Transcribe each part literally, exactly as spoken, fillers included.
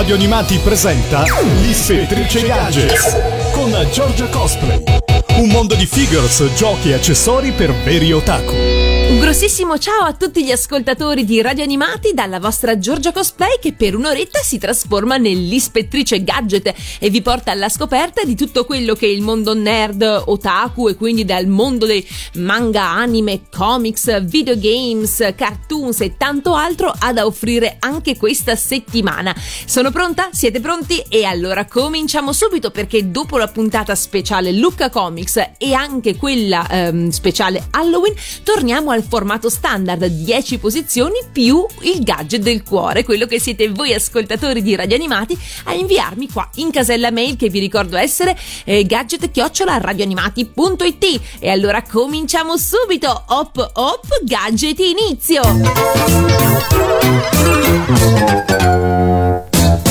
Radio Animati presenta L'Ispettrice Gadget con Giorgia Cosplay. Un mondo di figures, giochi e accessori per veri otaku. Un grossissimo ciao a tutti gli ascoltatori di Radio Animati dalla vostra Giorgia Cosplay, che per un'oretta si trasforma nell'ispettrice gadget e vi porta alla scoperta di tutto quello che il mondo nerd, otaku e quindi dal mondo dei manga, anime, comics, videogames, cartoons e tanto altro ha da offrire anche questa settimana. Sono pronta? Siete pronti? E allora cominciamo subito, perché dopo la puntata speciale Lucca Comics e anche quella ehm, speciale Halloween torniamo al formato standard, dieci posizioni più il gadget del cuore, quello che siete voi ascoltatori di Radio Animati a inviarmi qua in casella mail, che vi ricordo essere eh, gadget chiocciola radioanimati punto it. E allora cominciamo subito. Hop hop gadget inizio.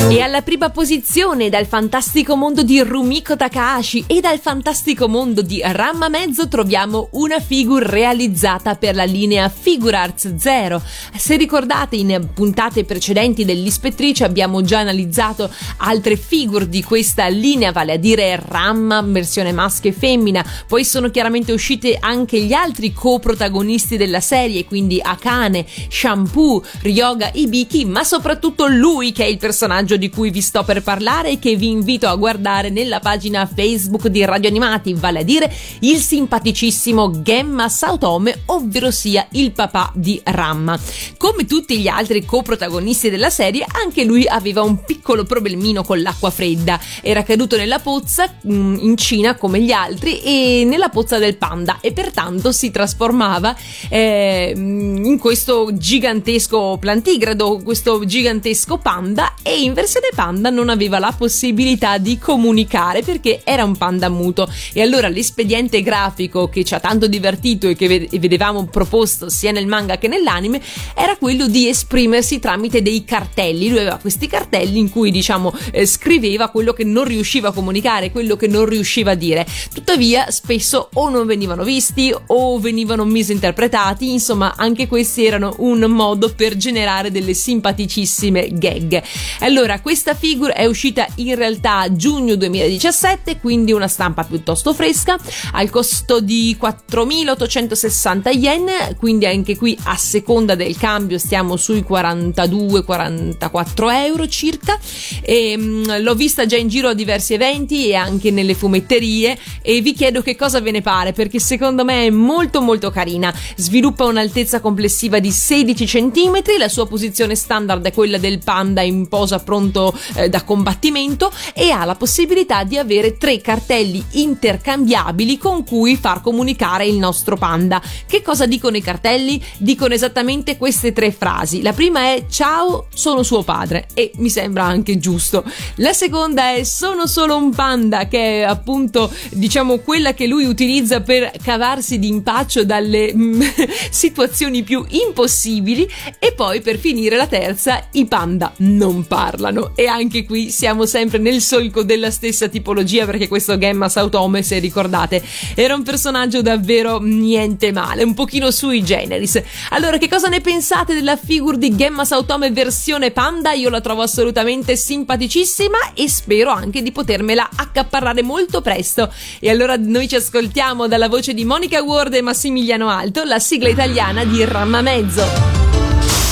E alla prima posizione, dal fantastico mondo di Rumiko Takahashi e dal fantastico mondo di Ranma mezzo, troviamo una figure realizzata per la linea Figure Arts Zero. Se ricordate, in puntate precedenti dell'Ispettrice abbiamo già analizzato altre figure di questa linea, vale a dire Ranma versione maschio e femmina. Poi sono chiaramente uscite anche gli altri coprotagonisti della serie, quindi Akane, Shampoo, Ryoga, Ibiki, ma soprattutto lui che è il personaggio di cui vi sto per parlare e che vi invito a guardare nella pagina Facebook di Radio Animati, vale a dire il simpaticissimo Genma Saotome, ovvero sia il papà di Ranma. Come tutti gli altri coprotagonisti della serie, anche lui aveva un piccolo problemino con l'acqua fredda. Era caduto nella pozza in Cina come gli altri, e nella pozza del panda, e pertanto si trasformava eh, in questo gigantesco plantigrado, questo gigantesco panda, e in versione panda non aveva la possibilità di comunicare perché era un panda muto. E allora l'espediente grafico che ci ha tanto divertito e che vedevamo proposto sia nel manga che nell'anime era quello di esprimersi tramite dei cartelli. Lui aveva questi cartelli in cui diciamo eh, scriveva quello che non riusciva a comunicare, quello che non riusciva a dire. Tuttavia spesso o non venivano visti o venivano misinterpretati, insomma anche questi erano un modo per generare delle simpaticissime gag. Allora, questa figure è uscita in realtà a giugno duemiladiciassette, quindi una stampa piuttosto fresca, al costo di quattromilaottocentosessanta yen, quindi anche qui a seconda del cambio stiamo sui quarantadue quarantaquattro euro circa. E, mh, l'ho vista già in giro a diversi eventi e anche nelle fumetterie, e vi chiedo che cosa ve ne pare, perché secondo me è molto molto carina. Sviluppa un'altezza complessiva di sedici centimetri, la sua posizione standard è quella del panda in posa pronto eh, da combattimento, e ha la possibilità di avere tre cartelli intercambiabili con cui far comunicare il nostro panda. Che cosa dicono i cartelli? Dicono esattamente queste tre frasi. La prima è "Ciao, sono suo padre", e mi sembra anche giusto. La seconda è "Sono solo un panda", che è appunto diciamo quella che lui utilizza per cavarsi d'impaccio dalle mm, situazioni più impossibili. E poi per finire la terza, "I panda non panda parlano", e anche qui siamo sempre nel solco della stessa tipologia, perché questo Genma Saotome, se ricordate, era un personaggio davvero niente male, un pochino sui generis. Allora, che cosa ne pensate della figure di Genma Saotome versione panda? Io la trovo assolutamente simpaticissima e spero anche di potermela accaparrare molto presto. E allora noi ci ascoltiamo dalla voce di Monica Ward e Massimiliano Alto la sigla italiana di Ranma mezzo.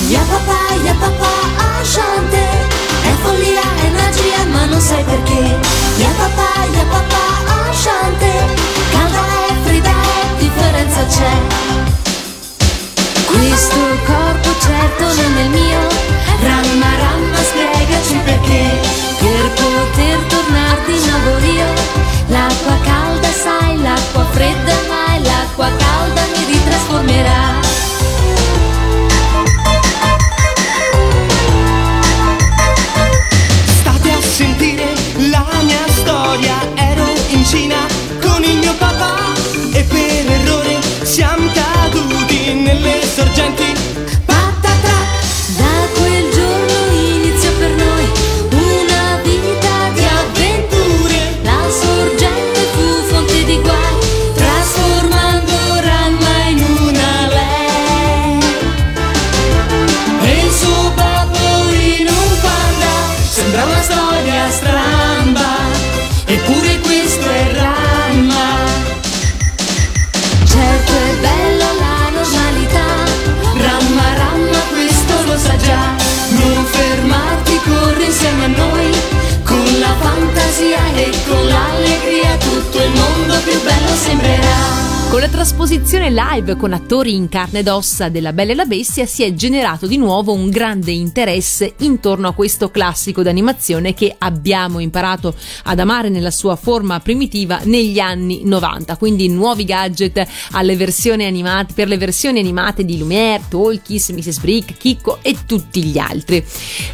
Ya papà, ya papà, Asciante. È follia, energia, ma non sai perché. Ya papà, ya papà, Asciante. Calda e fredda, differenza c'è. Questo corpo certo non è il mio. Ranma, Ranma, spiegaci perché. Per poter tornar di nuovo io. L'acqua calda, sai, l'acqua fredda, mai. L'acqua calda mi ritrasformerà. Con la trasposizione live con attori in carne ed ossa della Bella e la Bestia si è generato di nuovo un grande interesse intorno a questo classico d'animazione che abbiamo imparato ad amare nella sua forma primitiva negli anni novanta, quindi nuovi gadget alle versioni animate, per le versioni animate di Lumière, Tolkis, missus Brick, Kikko e tutti gli altri.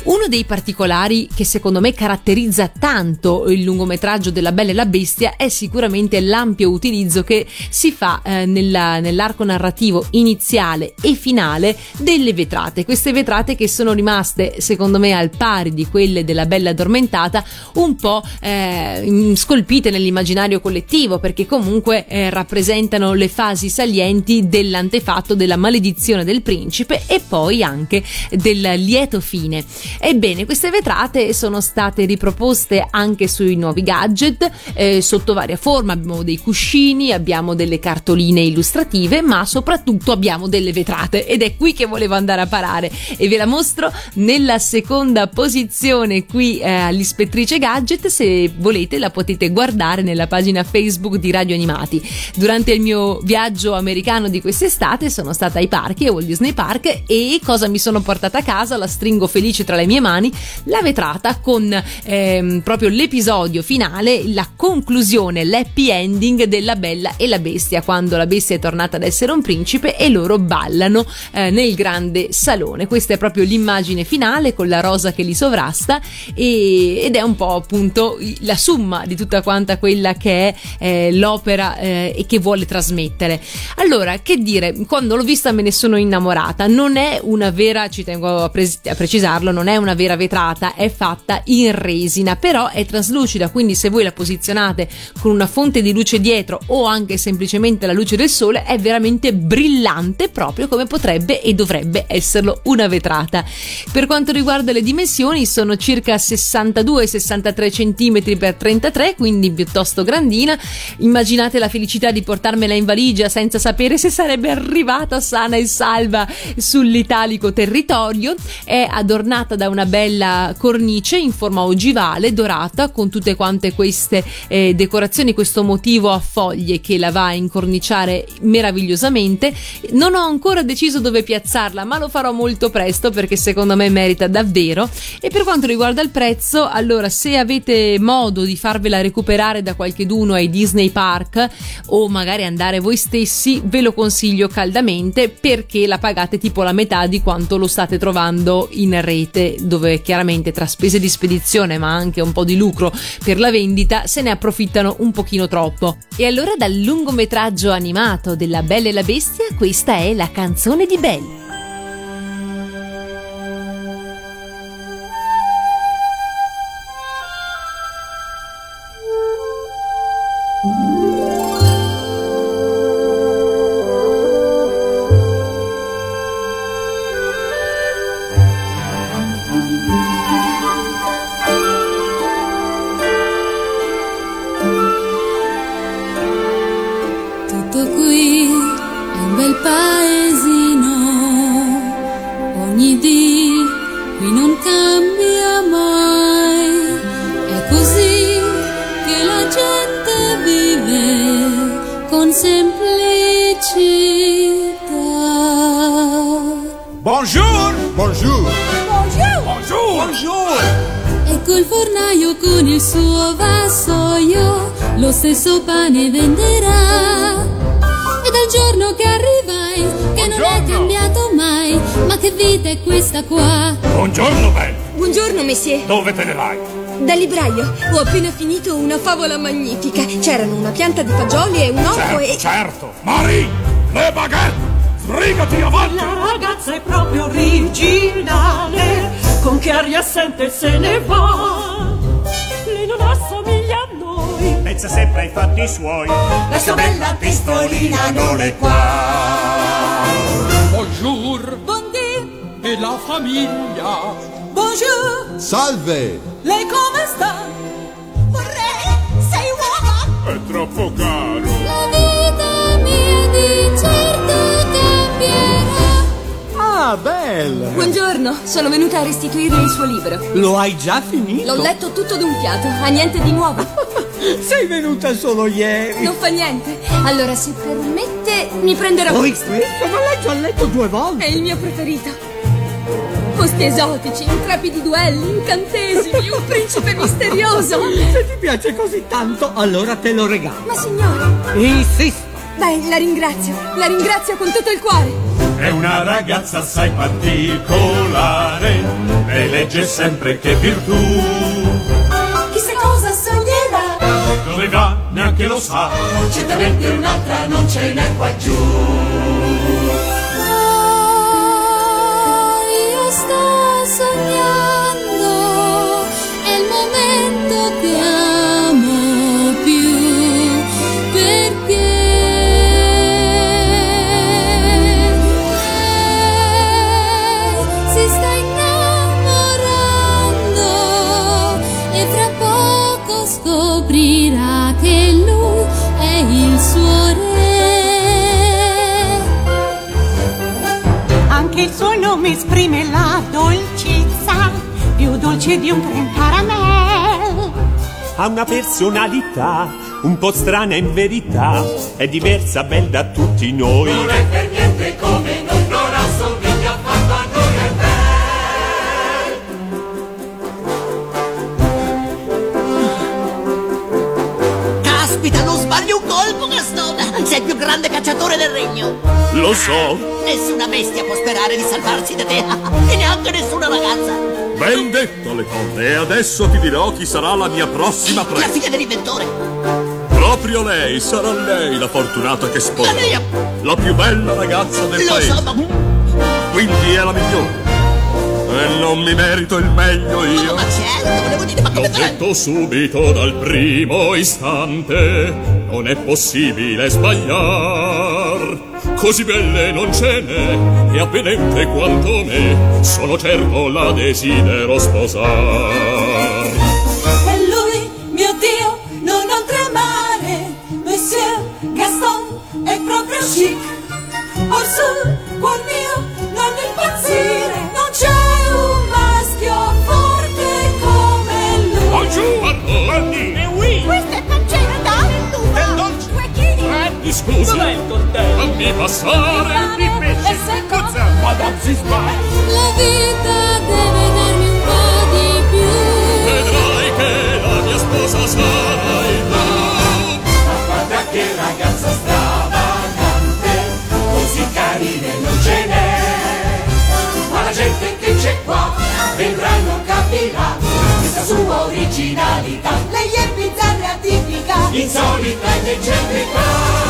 Uno dei particolari che secondo me caratterizza tanto il lungometraggio della Bella e la Bestia è sicuramente l'ampio utilizzo che si fa eh, nella, nell'arco narrativo iniziale e finale delle vetrate, queste vetrate che sono rimaste secondo me al pari di quelle della Bella Addormentata un po' eh, scolpite nell'immaginario collettivo, perché comunque eh, rappresentano le fasi salienti dell'antefatto della maledizione del principe e poi anche del lieto fine. Ebbene, queste vetrate sono state riproposte anche sui nuovi gadget eh, sotto varia forma, abbiamo dei cuscini, abbiamo delle cartoline illustrative, ma soprattutto abbiamo delle vetrate, ed è qui che volevo andare a parare e ve la mostro nella seconda posizione qui eh, all'Ispettrice Gadget. Se volete la potete guardare nella pagina Facebook di Radio Animati. Durante il mio viaggio americano di quest'estate sono stata ai parchi, a Walt Disney Park, e cosa mi sono portata a casa? La stringo felice tra le mie mani, la vetrata con ehm, proprio l'episodio finale, la conclusione, l'happy ending della Bella e la Bestia, quando la bestia è tornata ad essere un principe e loro ballano eh, nel grande salone. Questa è proprio l'immagine finale con la rosa che li sovrasta e, ed è un po' appunto la somma di tutta quanta quella che è eh, l'opera eh, e che vuole trasmettere. Allora, che dire, quando l'ho vista me ne sono innamorata. Non è una vera, ci tengo a, pre- a precisarlo, non è una vera vetrata, è fatta in resina, però è traslucida, quindi se voi la posizionate con una fonte di luce dietro o anche semplicemente la luce del sole è veramente brillante, proprio come potrebbe e dovrebbe esserlo una vetrata. Per quanto riguarda le dimensioni, sono circa sessantadue sessantatré centimetri per trentatré, quindi piuttosto grandina. Immaginate la felicità di portarmela in valigia senza sapere se sarebbe arrivata sana e salva sull'italico territorio. È adornata da una bella cornice in forma ogivale dorata con tutte quante queste eh, decorazioni, questo motivo a foglie che la va a incorniciare meravigliosamente. Non ho ancora deciso dove piazzarla, ma lo farò molto presto perché secondo me merita davvero. E per quanto riguarda il prezzo, allora, se avete modo di farvela recuperare da qualcheduno ai Disney Park o magari andare voi stessi, ve lo consiglio caldamente, perché la pagate tipo la metà di quanto lo state trovando in rete, dove chiaramente tra spese di spedizione ma anche un po' di lucro per la vendita se ne approfittano un pochino troppo. E allora, dal lungometraggio animato della Bella e la Bestia, questa è la canzone di Belle. Dove te ne vai? Dal libraio. Ho appena finito una favola magnifica. C'erano una pianta di fagioli e un orco e... Certo! Marie! Le baguette! Sbrigati avanti! La ragazza è proprio originale, con che aria assente se ne va. Lei non assomiglia a noi, pensa sempre ai fatti suoi. La sua bella pistolina non è qua. Bonjour! Buon dì! E la famiglia! Bonjour! Salve! Lei come sta? Vorrei, sei uomo! È troppo caro! La vita mia di certo cambierà! Ah, bella! Buongiorno, sono venuta a restituirle il suo libro. Lo hai già finito? L'ho letto tutto d'un fiato, ha niente di nuovo. Sei venuta solo ieri. Non fa niente. Allora, se permette, mi prenderò questo. Questo? Ma l'hai già letto due volte. È il mio preferito. Posti esotici, intrepidi duelli, incantesimi, un principe misterioso. Se ti piace così tanto, allora te lo regalo. Ma signore... Insisto. Beh, la ringrazio. La ringrazio con tutto il cuore. È una ragazza assai particolare e legge sempre che virtù. Dove va neanche lo sa. Certamente un'altra non ce n'è qua giù. Ah, io sto sognando, è il momento che amo più. Perché lei si sta innamorando e fra poco scoprirà che lui è il suo re. Anche il suo nome esprime la dolcezza, più dolce di un creme caramel. Ha una personalità un po' strana in verità, è diversa, bella da tutti noi. Non è per niente come noi, non assomiglia affatto a noi, è bel. Non sbaglio un colpo, Gastone! Sei il più grande cacciatore del regno! Lo so! Nessuna bestia può sperare di salvarsi da te! E neanche nessuna ragazza! Ben detto, le donne! E adesso ti dirò chi sarà la mia prossima presa! La figlia dell'inventore! Proprio lei! Sarà lei la fortunata che sposa! La mia! La più bella ragazza del Lo paese! Lo so, ma... Quindi è la migliore! E non mi merito il meglio io. Ma, ma certo, volevo dire, ma come l'ho detto subito dal primo istante, non è possibile sbagliar. Così belle non ce n'è, e avvenente quanto me, sono certo la desidero sposar. E lui, mio Dio, non oltremare, Monsieur Gaston è proprio chic. Or sul cuor mio non impazzire, non c'è. E oui. Questa è pancetta? Del dolce. Due chili. Eh, scusi. Dov'è il coltello? Fammi passare. Di pesce. Cozza. Madame si sbaglia. La vita deve darmi un po' di più. Vedrai che la mia sposa sarà il mio. Ma guarda che ragazza stravagante, così carina non ce n'è. Ma la gente che c'è qua vedrà e non capirà la sua originalità. Lei è bizzarra tipica, insolita ed eccentrica.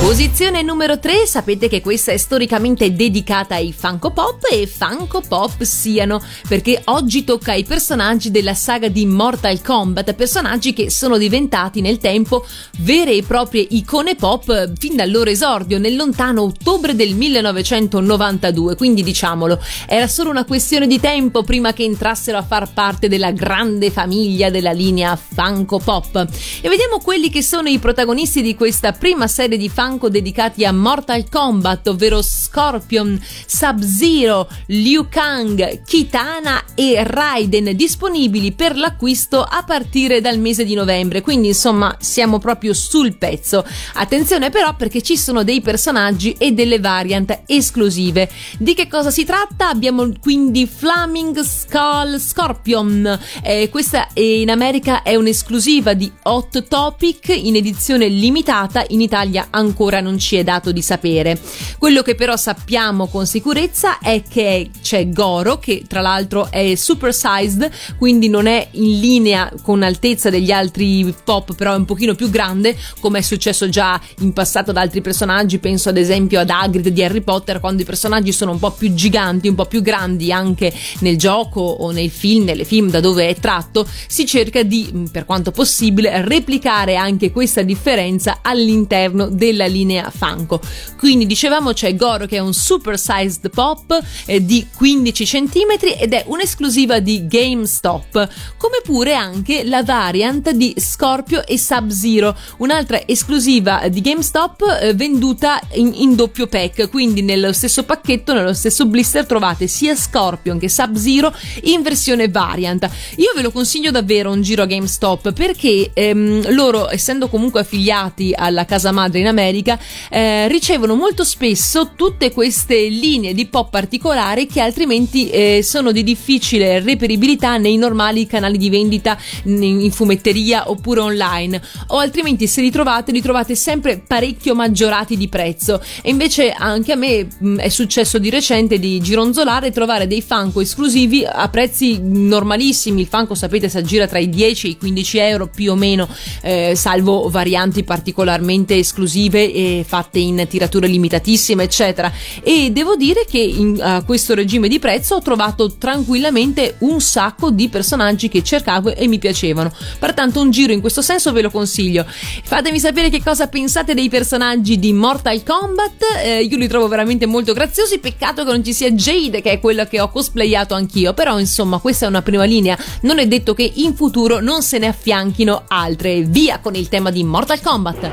Posizione numero tre. Sapete che questa è storicamente dedicata ai Funko Pop, e Funko Pop siano, perché oggi tocca ai personaggi della saga di Mortal Kombat, personaggi che sono diventati nel tempo vere e proprie icone pop fin dal loro esordio nel lontano ottobre del millenovecentonovantadue, quindi diciamolo, era solo una questione di tempo prima che entrassero a far parte della grande famiglia della linea Funko Pop. E vediamo quelli che sono i protagonisti di questa prima serie di Funko dedicati a Mortal Kombat, ovvero Scorpion, Sub-Zero, Liu Kang, Kitana e Raiden, disponibili per l'acquisto a partire dal mese di novembre, quindi insomma siamo proprio sul pezzo. Attenzione però, perché ci sono dei personaggi e delle variant esclusive. Di che cosa si tratta? Abbiamo quindi Flaming Skull Scorpion, eh, questa in America è un'esclusiva di Hot Topic in edizione limitata, in Italia ancora non ci è dato di sapere. Quello che però sappiamo con sicurezza è che c'è Goro, che tra l'altro è supersized, quindi non è in linea con l'altezza degli altri pop, però è un pochino più grande, come è successo già in passato ad altri personaggi. Penso ad esempio ad Hagrid di Harry Potter, quando i personaggi sono un po' più giganti, un po' più grandi anche nel gioco o nei film, nelle film da dove è tratto, si cerca di, per quanto possibile, replicare anche questa differenza all'interno della linea linea Funko. Quindi dicevamo c'è Goro, che è un super sized pop eh, di quindici centimetri ed è un'esclusiva di GameStop, come pure anche la variant di Scorpion e Sub-Zero, un'altra esclusiva di GameStop eh, venduta in, in doppio pack, quindi nello stesso pacchetto, nello stesso blister trovate sia Scorpion che Sub-Zero in versione variant. Io ve lo consiglio davvero un giro a GameStop, perché ehm, loro, essendo comunque affiliati alla casa madre in America, eh, ricevono molto spesso tutte queste linee di pop particolari che altrimenti eh, sono di difficile reperibilità nei normali canali di vendita in fumetteria oppure online, o altrimenti se li trovate li trovate sempre parecchio maggiorati di prezzo. E invece anche a me mh, è successo di recente di gironzolare e trovare dei Funko esclusivi a prezzi normalissimi. Il Funko, sapete, si aggira tra i dieci e i quindici euro più o meno, eh, salvo varianti particolarmente esclusive e fatte in tirature limitatissime eccetera, e devo dire che in, a questo regime di prezzo ho trovato tranquillamente un sacco di personaggi che cercavo e mi piacevano. Pertanto un giro in questo senso ve lo consiglio. Fatemi sapere che cosa pensate dei personaggi di Mortal Kombat, eh, io li trovo veramente molto graziosi, peccato che non ci sia Jade, che è quella che ho cosplayato anch'io, però insomma questa è una prima linea, non è detto che in futuro non se ne affianchino altre. Via con il tema di Mortal Kombat.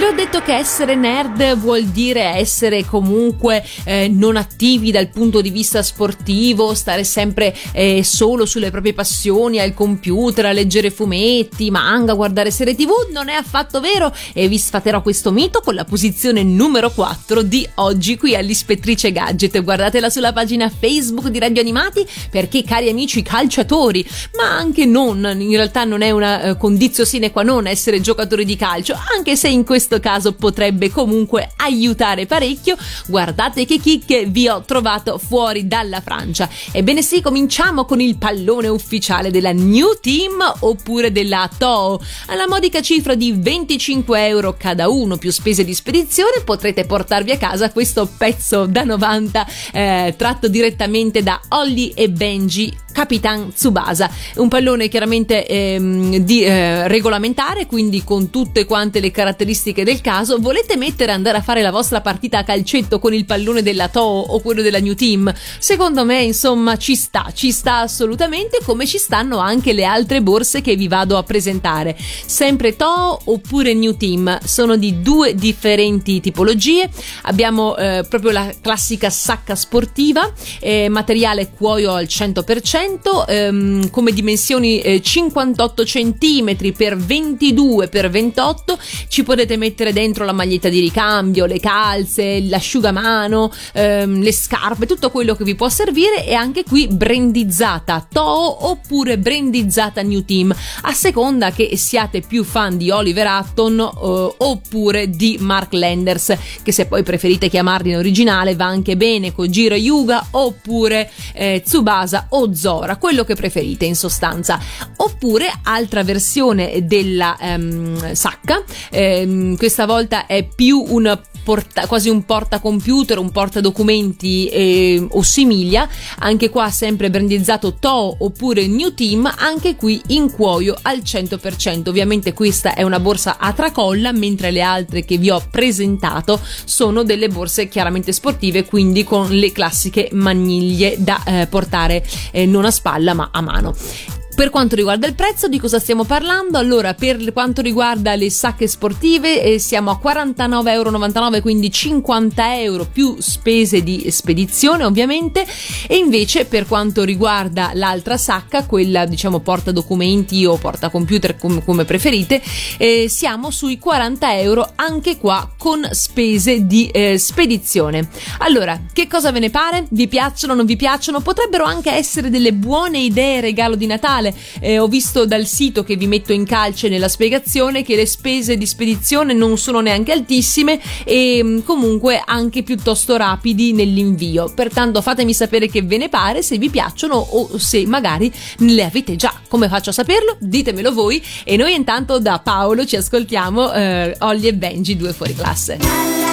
Vi l'ho detto che essere nerd vuol dire essere comunque eh, non attivi dal punto di vista sportivo, stare sempre eh, solo sulle proprie passioni, al computer, a leggere fumetti, manga, guardare serie tv. Non è affatto vero, e vi sfaterò questo mito con la posizione numero quattro di oggi qui all'Ispettrice Gadget. Guardatela sulla pagina Facebook di Radio Animati, perché, cari amici calciatori, ma anche non, in realtà non è una eh, condizio sine qua non essere giocatori di calcio, anche se in questo caso potrebbe comunque aiutare parecchio. Guardate che chicche vi ho trovato fuori dalla Francia. Ebbene sì, cominciamo con il pallone ufficiale della New Team oppure della Toho. Alla modica cifra di venticinque euro cada uno più spese di spedizione potrete portarvi a casa questo pezzo da novanta eh, tratto direttamente da Holly e Benji, Capitan Tsubasa. Un pallone chiaramente ehm, di eh, regolamentare, quindi con tutte quante le caratteristiche del caso. Volete mettere andare a fare la vostra partita a calcetto con il pallone della Toho o quello della New Team? Secondo me, insomma, ci sta, ci sta assolutamente, come ci stanno anche le altre borse che vi vado a presentare. Sempre Toho oppure New Team, sono di due differenti tipologie. Abbiamo eh, proprio la classica sacca sportiva, eh, materiale cuoio al cento per cento, Ehm, come dimensioni eh, cinquantotto centimetri per ventidue per ventotto. Ci potete mettere dentro la maglietta di ricambio, le calze, l'asciugamano, ehm, le scarpe, tutto quello che vi può servire. E anche qui brandizzata Toho oppure brandizzata New Team, a seconda che siate più fan di Oliver Hutton eh, oppure di Mark Landers, che se poi preferite chiamarli in originale va anche bene, Kojiro Yuga oppure eh, Tsubasa o Zoro, quello che preferite in sostanza. Oppure altra versione della ehm, sacca, ehm, questa volta è più un porta, quasi un portacomputer, un portadocumenti eh, o simiglia. Anche qua sempre brandizzato Toho oppure New Team, anche qui in cuoio al cento per cento. Ovviamente questa è una borsa a tracolla, mentre le altre che vi ho presentato sono delle borse chiaramente sportive, quindi con le classiche maniglie da eh, portare eh, non a spalla ma a mano. Per quanto riguarda il prezzo, di cosa stiamo parlando? Allora, per quanto riguarda le sacche sportive eh, siamo a quarantanove virgola novantanove euro, quindi cinquanta euro più spese di spedizione ovviamente. E invece per quanto riguarda l'altra sacca, quella diciamo porta documenti o porta computer com- come preferite, eh, siamo sui quaranta euro anche qua con spese di eh, spedizione. Allora, che cosa ve ne pare? Vi piacciono o non vi piacciono? Potrebbero anche essere delle buone idee regalo di Natale. Eh, ho visto dal sito che vi metto in calce nella spiegazione che le spese di spedizione non sono neanche altissime e comunque anche piuttosto rapidi nell'invio. Pertanto fatemi sapere che ve ne pare, se vi piacciono o se magari le avete già. Come faccio a saperlo? Ditemelo voi. E noi intanto da Paolo ci ascoltiamo eh, Holly e Benji, due fuori classe.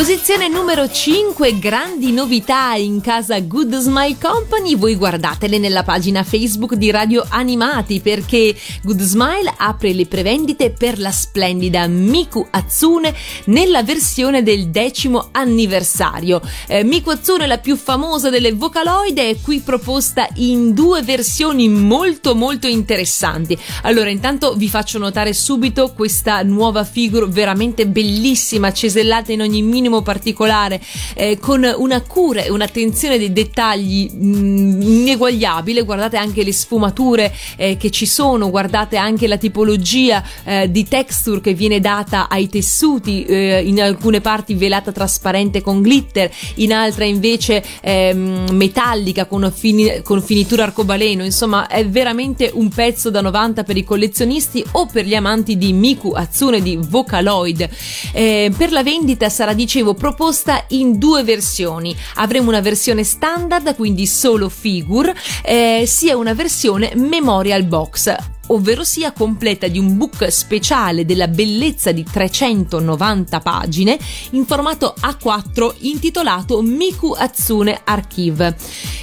Posizione numero cinque, grandi novità in casa Good Smile Company, voi guardatele nella pagina Facebook di Radio Animati perché Good Smile apre le prevendite per la splendida Miku Hatsune nella versione del decimo anniversario. Eh, Miku Hatsune, la più famosa delle Vocaloid, è qui proposta in due versioni molto molto interessanti. Allora, intanto vi faccio notare subito questa nuova figura veramente bellissima, cesellata in ogni minimo particolare, eh, con una cura e un'attenzione dei dettagli mh, ineguagliabile. Guardate anche le sfumature eh, che ci sono, guardate anche la tipologia eh, di texture che viene data ai tessuti, eh, in alcune parti velata trasparente con glitter, in altre invece eh, metallica con, fini- con finitura arcobaleno. Insomma, è veramente un pezzo da novanta per i collezionisti o per gli amanti di Miku Hatsune di Vocaloid. Eh, per la vendita sarà, dicevo, proposta in due versioni. Avremo una versione standard, quindi solo figure, eh, sia una versione Memorial Box, ovvero sia completa di un book speciale della bellezza di trecentonovanta pagine in formato A quattro intitolato Miku Hatsune Archive.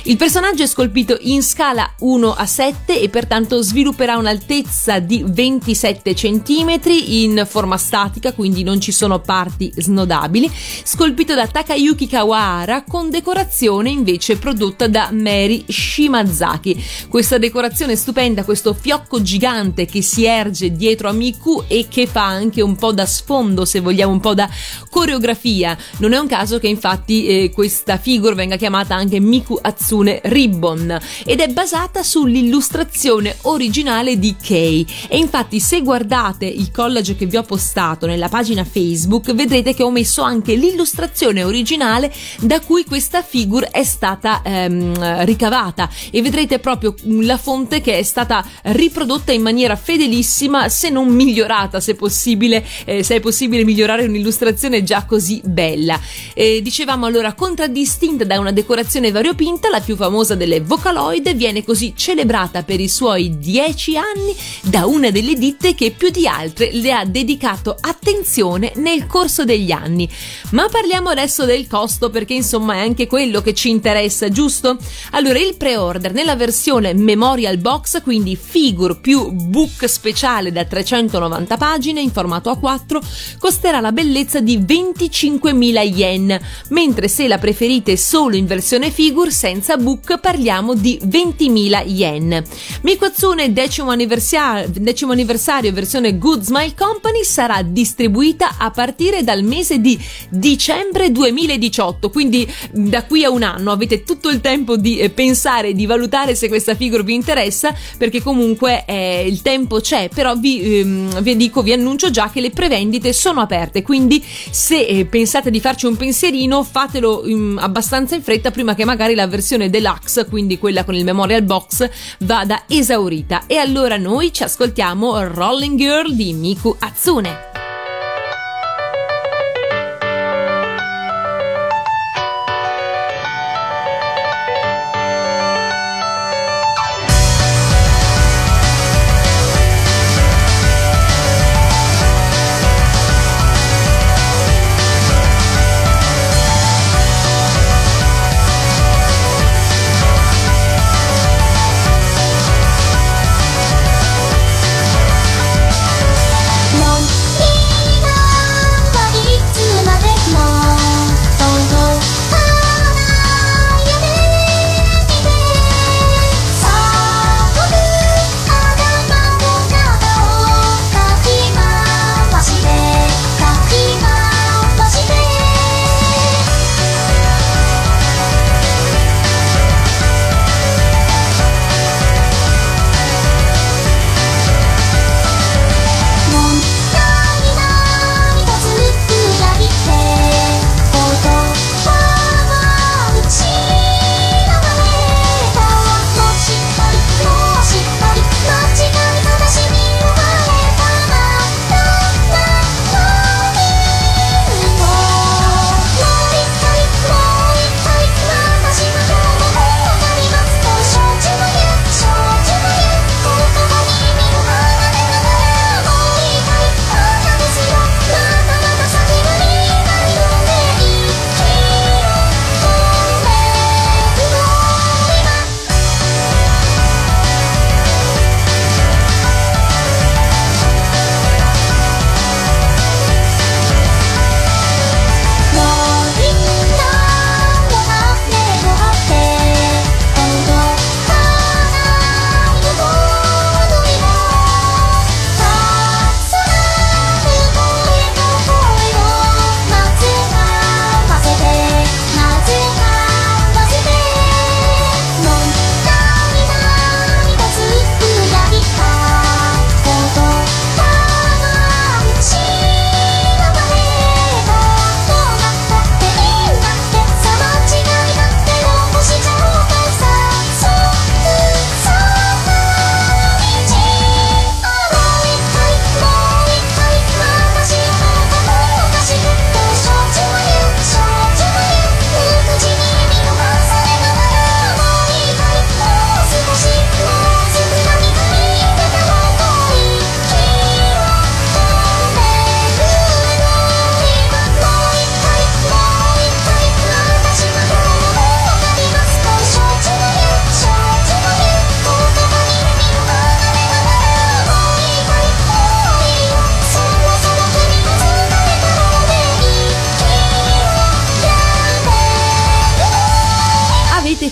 Il personaggio è scolpito in scala uno a sette e pertanto svilupperà un'altezza di ventisette centimetri in forma statica, quindi non ci sono parti snodabili, scolpito da Takayuki Kawahara con decorazione invece prodotta da Mary Shimazaki. Questa decorazione è stupenda, questo fiocco gigante gigante che si erge dietro a Miku e che fa anche un po' da sfondo, se vogliamo, un po' da coreografia. Non è un caso che infatti eh, questa figure venga chiamata anche Miku Hatsune Ribbon ed è basata sull'illustrazione originale di Kei. E infatti, se guardate il collage che vi ho postato nella pagina Facebook, vedrete che ho messo anche l'illustrazione originale da cui questa figure è stata ehm, ricavata e vedrete proprio la fonte che è stata riprodotta in maniera fedelissima, se non migliorata, se possibile, eh, se è possibile migliorare un'illustrazione già così bella. Eh, dicevamo allora, contraddistinta da una decorazione variopinta, la più famosa delle Vocaloid viene così celebrata per i suoi dieci anni da una delle ditte che più di altre le ha dedicato attenzione nel corso degli anni. Ma parliamo adesso del costo, perché insomma è anche quello che ci interessa, giusto? Allora, il pre-order nella versione Memorial Box, quindi figure più book speciale da trecentonovanta pagine in formato A quattro, costerà la bellezza di venticinquemila yen, mentre se la preferite solo in versione figure senza book parliamo di ventimila yen. Miku Hatsune decimo anniversario, decimo anniversario versione Good Smile Company sarà distribuita a partire dal mese di dicembre duemiladiciotto, quindi da qui a un anno avete tutto il tempo di pensare e di valutare se questa figure vi interessa, perché comunque Eh, il tempo c'è. Però vi, ehm, vi dico, vi annuncio già che le prevendite sono aperte, quindi se eh, pensate di farci un pensierino, fatelo ehm, abbastanza in fretta prima che magari la versione deluxe, quindi quella con il Memorial Box, vada esaurita. E allora noi ci ascoltiamo Rolling Girl di Miku Hatsune.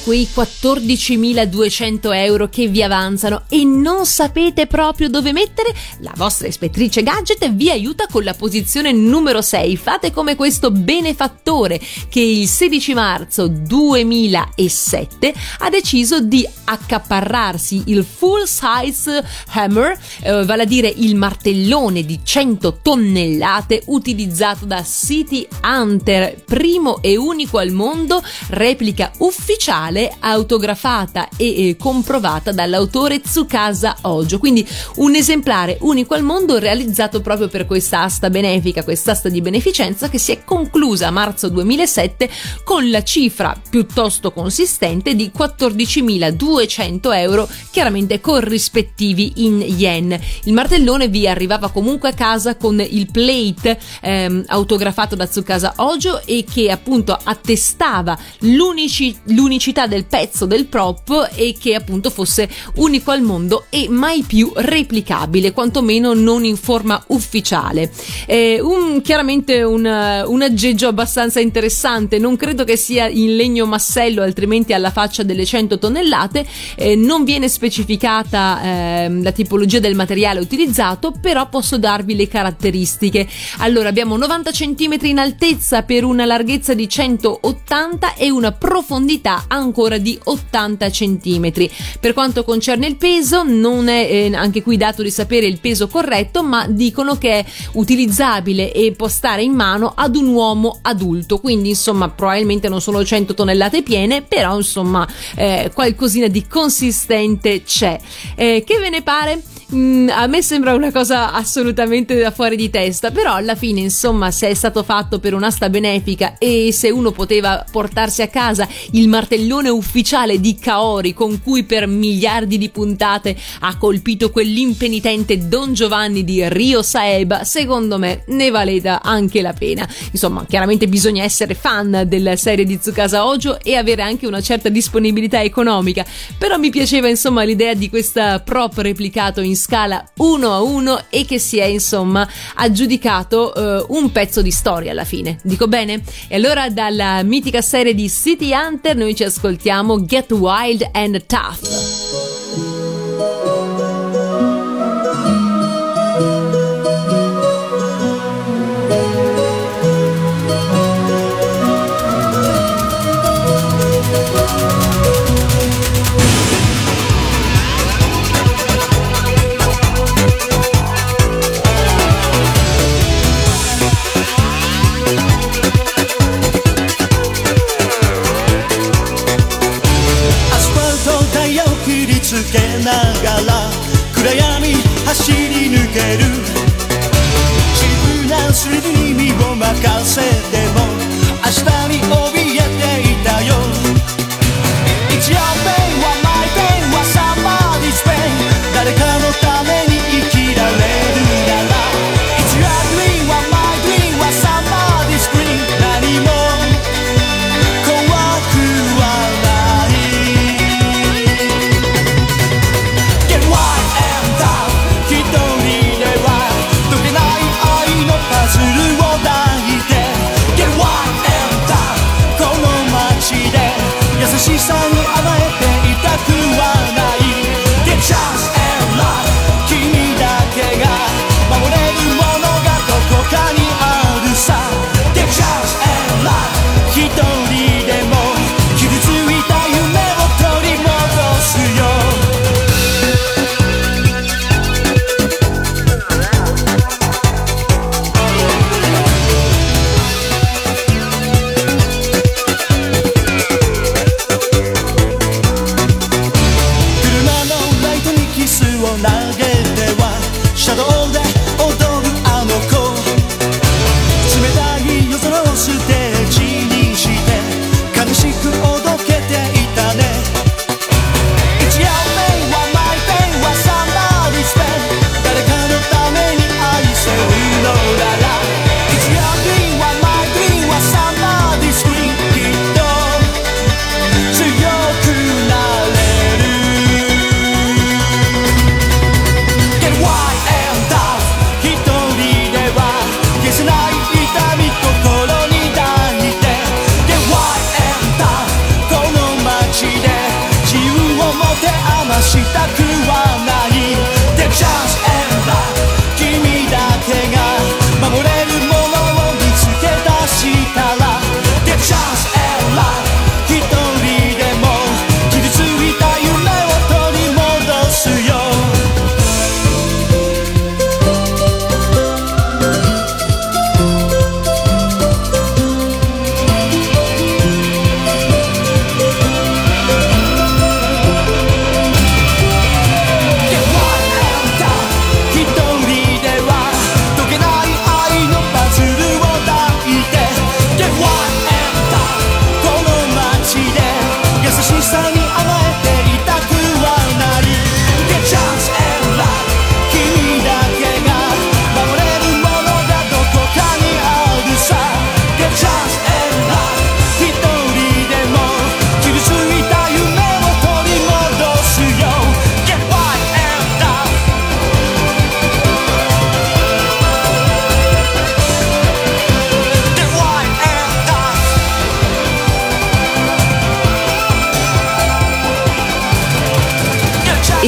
quei quattordicimiladuecento euro che vi avanzano e non sapete proprio dove mettere, la vostra ispettrice gadget vi aiuta con la posizione numero sei. Fate come questo benefattore che il sedici marzo duemilasette ha deciso di accaparrarsi il full size hammer, eh, vale a dire il martellone di cento tonnellate utilizzato da City Hunter, primo e unico al mondo, replica ufficiale autografata e eh, comprovata dall'autore Tsukasa Hojo, quindi un esemplare unico al mondo realizzato proprio per questa asta benefica, quest'asta di beneficenza che si è conclusa a marzo duemilasette con la cifra piuttosto consistente di quattordicimiladuecento euro, chiaramente corrispettivi in yen. Il martellone vi arrivava comunque a casa con il plate ehm, autografato da Tsukasa Hojo e che appunto attestava l'unici, l'unicità del pezzo, del prop, e che appunto fosse unico al mondo e mai più replicabile, quantomeno non in forma ufficiale. Eh, un, chiaramente un, un aggeggio abbastanza interessante, non credo che sia in legno massello, altrimenti alla faccia delle cento tonnellate. Eh, non viene specificata eh, la tipologia del materiale utilizzato, però posso darvi le caratteristiche. Allora, abbiamo novanta centimetri in altezza per una larghezza di centottanta e una profondità ancora di ottanta centimetri. Per quanto concerne il peso, non è eh, anche qui dato di sapere il peso corretto, ma dicono che è utilizzabile e può stare in mano ad un uomo adulto, quindi insomma probabilmente non sono cento tonnellate piene, però insomma eh, qualcosina di consistente c'è. Eh, che ve ne pare? Mm, a me sembra una cosa assolutamente da fuori di testa, però alla fine insomma, se è stato fatto per un'asta benefica e se uno poteva portarsi a casa il martellone ufficiale di Kaori con cui per miliardi di puntate ha colpito quell'impenitente Don Giovanni di Ryo Saeba, secondo me ne valeva anche la pena. Insomma, chiaramente bisogna essere fan della serie di Tsukasa Hojo e avere anche una certa disponibilità economica, però mi piaceva insomma l'idea di questa prop replicato in scala uno a uno e che si è insomma aggiudicato eh, un pezzo di storia alla fine, dico bene? E allora dalla mitica serie di City Hunter noi ci ascoltiamo Get Wild and Tough.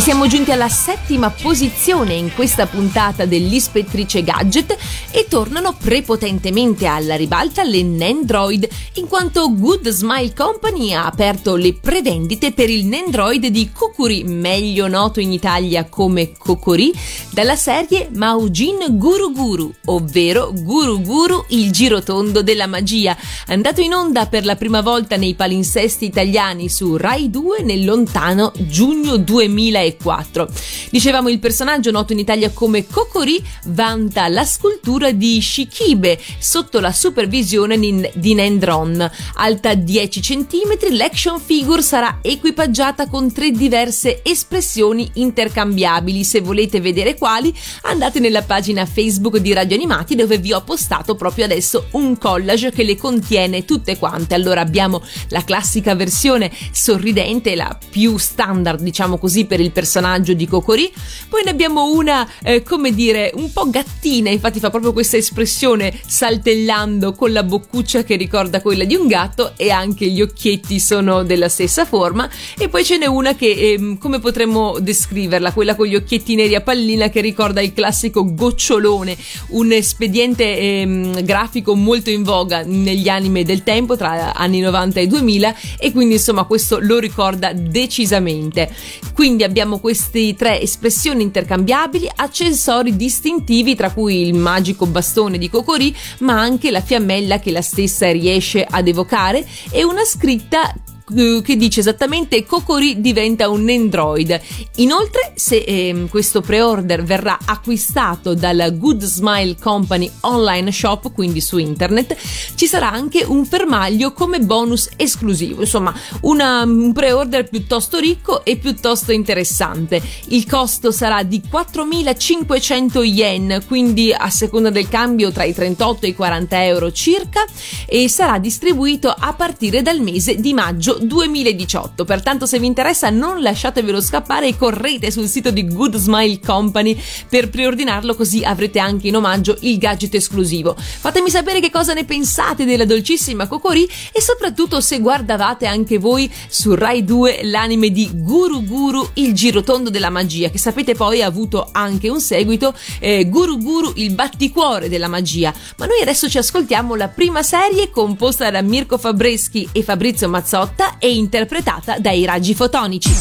siamo giunti alla settima posizione in questa puntata dell'Ispettrice Gadget e tornano prepotentemente alla ribalta le Nendoroid, in quanto Good Smile Company ha aperto le prevendite per il Nendoroid di Kukuri, meglio noto in Italia come Kokori, dalla serie Maujin Guru Guru, ovvero Guru Guru il girotondo della magia, andato in onda per la prima volta nei palinsesti italiani su Rai due nel lontano giugno duemilaquattro. Dicevamo, il personaggio noto in Italia come Kokori vanta la scultura di Shikibe sotto la supervisione di Nendron. Alta dieci centimetri, l'action figure sarà equipaggiata con tre diverse espressioni intercambiabili. Se volete vedere quali, andate nella pagina Facebook di Radio Animati, dove vi ho postato proprio adesso un collage che le contiene tutte quante. Allora abbiamo la classica versione sorridente, la più standard, diciamo così, per il personaggio di Kokori. Poi ne abbiamo una eh, come dire un po' gattina, infatti fa proprio questa espressione saltellando con la boccuccia che ricorda quella di un gatto, e anche gli occhietti sono della stessa forma. E poi ce n'è una che eh, come potremmo descriverla, quella con gli occhietti neri a pallina che ricorda il classico gocciolone, un espediente eh, grafico molto in voga negli anime del tempo tra anni novanta e duemila, e quindi insomma questo lo ricorda decisamente. Quindi abbiamo queste tre espressioni intercambiabili, accessori distintivi tra cui il magico bastone di Kokori, ma anche la fiammella che la stessa riesce ad evocare, e una scritta che dice esattamente Kokori diventa un Nendoroid. Inoltre, se eh, questo pre-order verrà acquistato dalla Good Smile Company online shop, quindi su internet, ci sarà anche un fermaglio come bonus esclusivo. Insomma, una, un pre-order piuttosto ricco e piuttosto interessante. Il costo sarà di quattromilacinquecento yen, quindi a seconda del cambio tra i trentotto e i quaranta euro circa, e sarà distribuito a partire dal mese di maggio duemiladiciotto. Pertanto, se vi interessa, non lasciatevelo scappare e correte sul sito di Good Smile Company per preordinarlo, così avrete anche in omaggio il gadget esclusivo. Fatemi sapere che cosa ne pensate della dolcissima Kokori, e soprattutto se guardavate anche voi su Rai due l'anime di Guru Guru il girotondo della magia, che sapete poi ha avuto anche un seguito, eh, Guru Guru il batticuore della magia. Ma noi adesso ci ascoltiamo la prima serie, composta da Mirko Fabreschi e Fabrizio Mazzotti e interpretata dai raggi fotonici.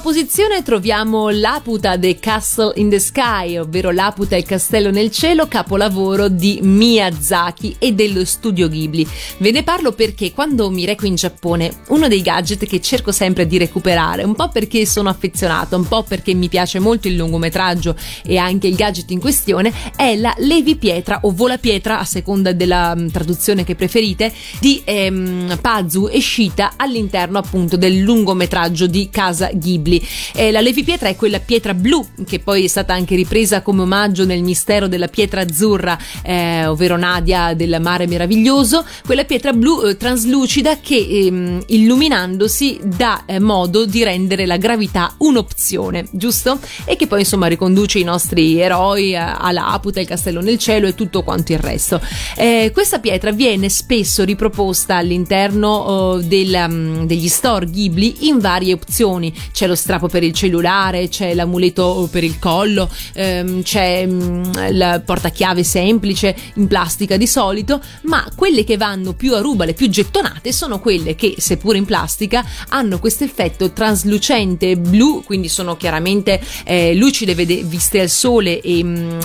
Posizione troviamo Laputa The Castle in the Sky, ovvero Laputa il castello nel cielo, capolavoro di Miyazaki e dello studio Ghibli. Ve ne parlo perché quando mi reco in Giappone, uno dei gadget che cerco sempre di recuperare, un po' perché sono affezionata, un po' perché mi piace molto il lungometraggio e anche il gadget in questione, è la Levi Pietra o Vola Pietra, a seconda della traduzione che preferite, di ehm, Pazu Eshita, all'interno appunto del lungometraggio di casa Ghibli. Ghibli. Eh, la Levi Pietra è quella pietra blu che poi è stata anche ripresa come omaggio nel Mistero della Pietra Azzurra, eh, ovvero Nadia del Mare Meraviglioso, quella pietra blu eh, traslucida che eh, illuminandosi dà eh, modo di rendere la gravità un'opzione, giusto? E che poi insomma riconduce i nostri eroi a Laputa, il castello nel cielo e tutto quanto il resto. Eh, questa pietra viene spesso riproposta all'interno eh, del, um, degli store Ghibli in varie opzioni. C'è lo strappo per il cellulare, c'è l'amuleto per il collo, ehm, c'è mh, la portachiave semplice in plastica di solito, ma quelle che vanno più a ruba, le più gettonate, sono quelle che seppur in plastica hanno questo effetto traslucente blu, quindi sono chiaramente eh, lucide vede- viste al sole e, mh,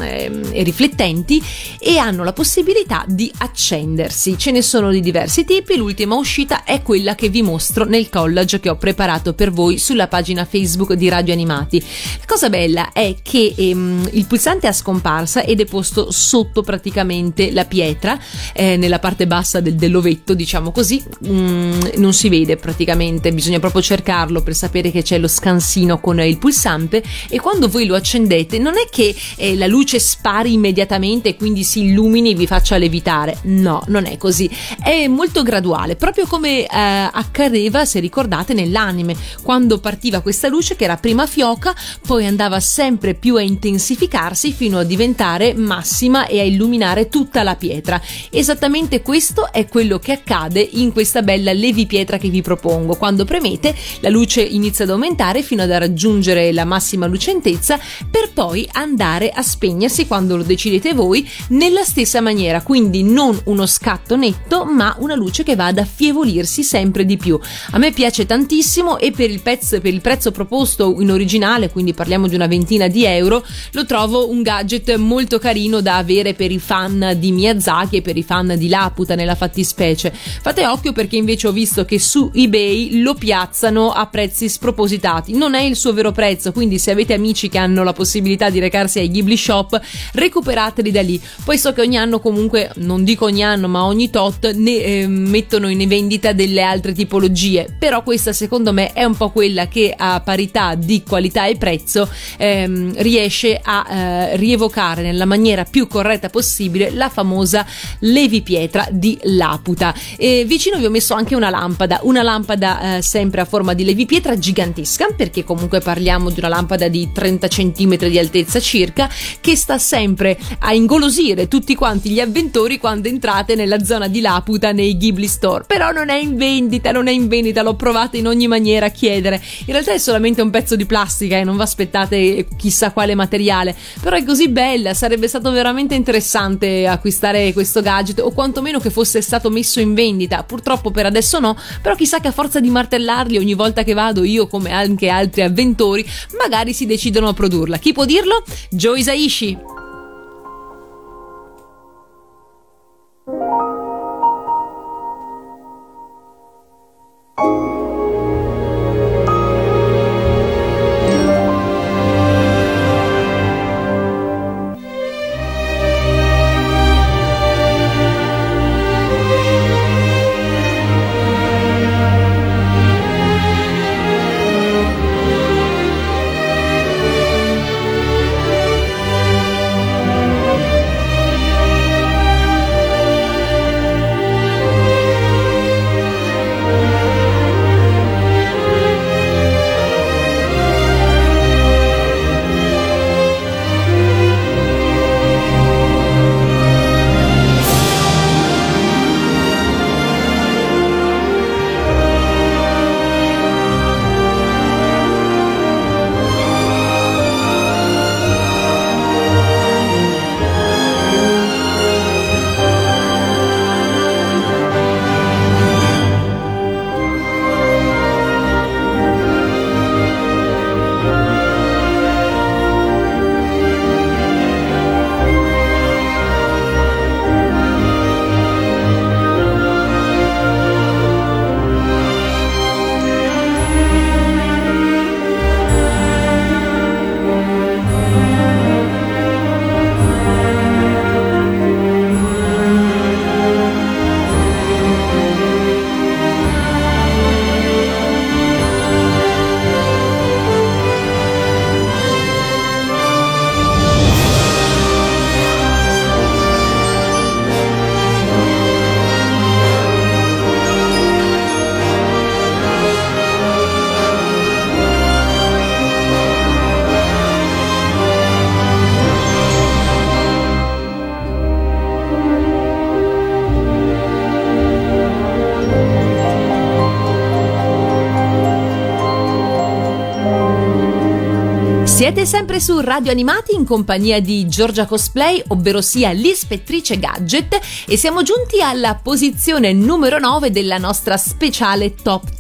e riflettenti, e hanno la possibilità di accendersi. Ce ne sono di diversi tipi, l'ultima uscita è quella che vi mostro nel collage che ho preparato per voi sulla pagina Facebook di Radio Animati. La cosa bella è che ehm, il pulsante è a scomparsa ed è posto sotto praticamente la pietra, eh, nella parte bassa del, dell'ovetto, diciamo così, mm, non si vede praticamente, bisogna proprio cercarlo per sapere che c'è lo scansino con il pulsante, e quando voi lo accendete non è che eh, la luce spari immediatamente e quindi si illumini e vi faccia levitare, no, non è così, è molto graduale, proprio come eh, accadeva, se ricordate, nell'anime, quando partiva questa luce che era prima fioca, poi andava sempre più a intensificarsi fino a diventare massima e a illuminare tutta la pietra. Esattamente questo è quello che accade in questa bella Levi Pietra che vi propongo. Quando premete la luce inizia ad aumentare fino ad raggiungere la massima lucentezza, per poi andare a spegnersi quando lo decidete voi, nella stessa maniera, quindi non uno scatto netto ma una luce che va ad affievolirsi sempre di più. A me piace tantissimo e per il pezzo, per il prezzo proposto in originale, quindi parliamo di una ventina di euro, lo trovo un gadget molto carino da avere per i fan di Miyazaki e per i fan di Laputa nella fattispecie. Fate occhio perché invece ho visto che su eBay lo piazzano a prezzi spropositati, non è il suo vero prezzo, quindi se avete amici che hanno la possibilità di recarsi ai Ghibli Shop recuperateli da lì. Poi so che ogni anno, comunque non dico ogni anno ma ogni tot, ne eh, mettono in vendita delle altre tipologie, però questa secondo me è un po' quella che a parità di qualità e prezzo ehm, riesce a eh, rievocare nella maniera più corretta possibile la famosa Levi Pietra di Laputa. E vicino vi ho messo anche una lampada, una lampada eh, sempre a forma di Levi Pietra, gigantesca, perché comunque parliamo di una lampada di trenta centimetri di altezza circa, che sta sempre a ingolosire tutti quanti gli avventori quando entrate nella zona di Laputa nei Ghibli Store. Però non è in vendita, non è in vendita, l'ho provata in ogni maniera a chiedere, in realtà è solamente un pezzo di plastica e eh, non vi aspettate chissà quale materiale, però è così bella, sarebbe stato veramente interessante acquistare questo gadget, o quantomeno che fosse stato messo in vendita. Purtroppo per adesso no, però chissà che a forza di martellarli ogni volta che vado io, come anche altri avventori, magari si decidono a produrla. Chi può dirlo? Joe Hisaishi. Siete sempre su Radio Animati in compagnia di Giorgia Cosplay, ovvero sia l'ispettrice Gadget, e siamo giunti alla posizione numero nove della nostra speciale top dieci,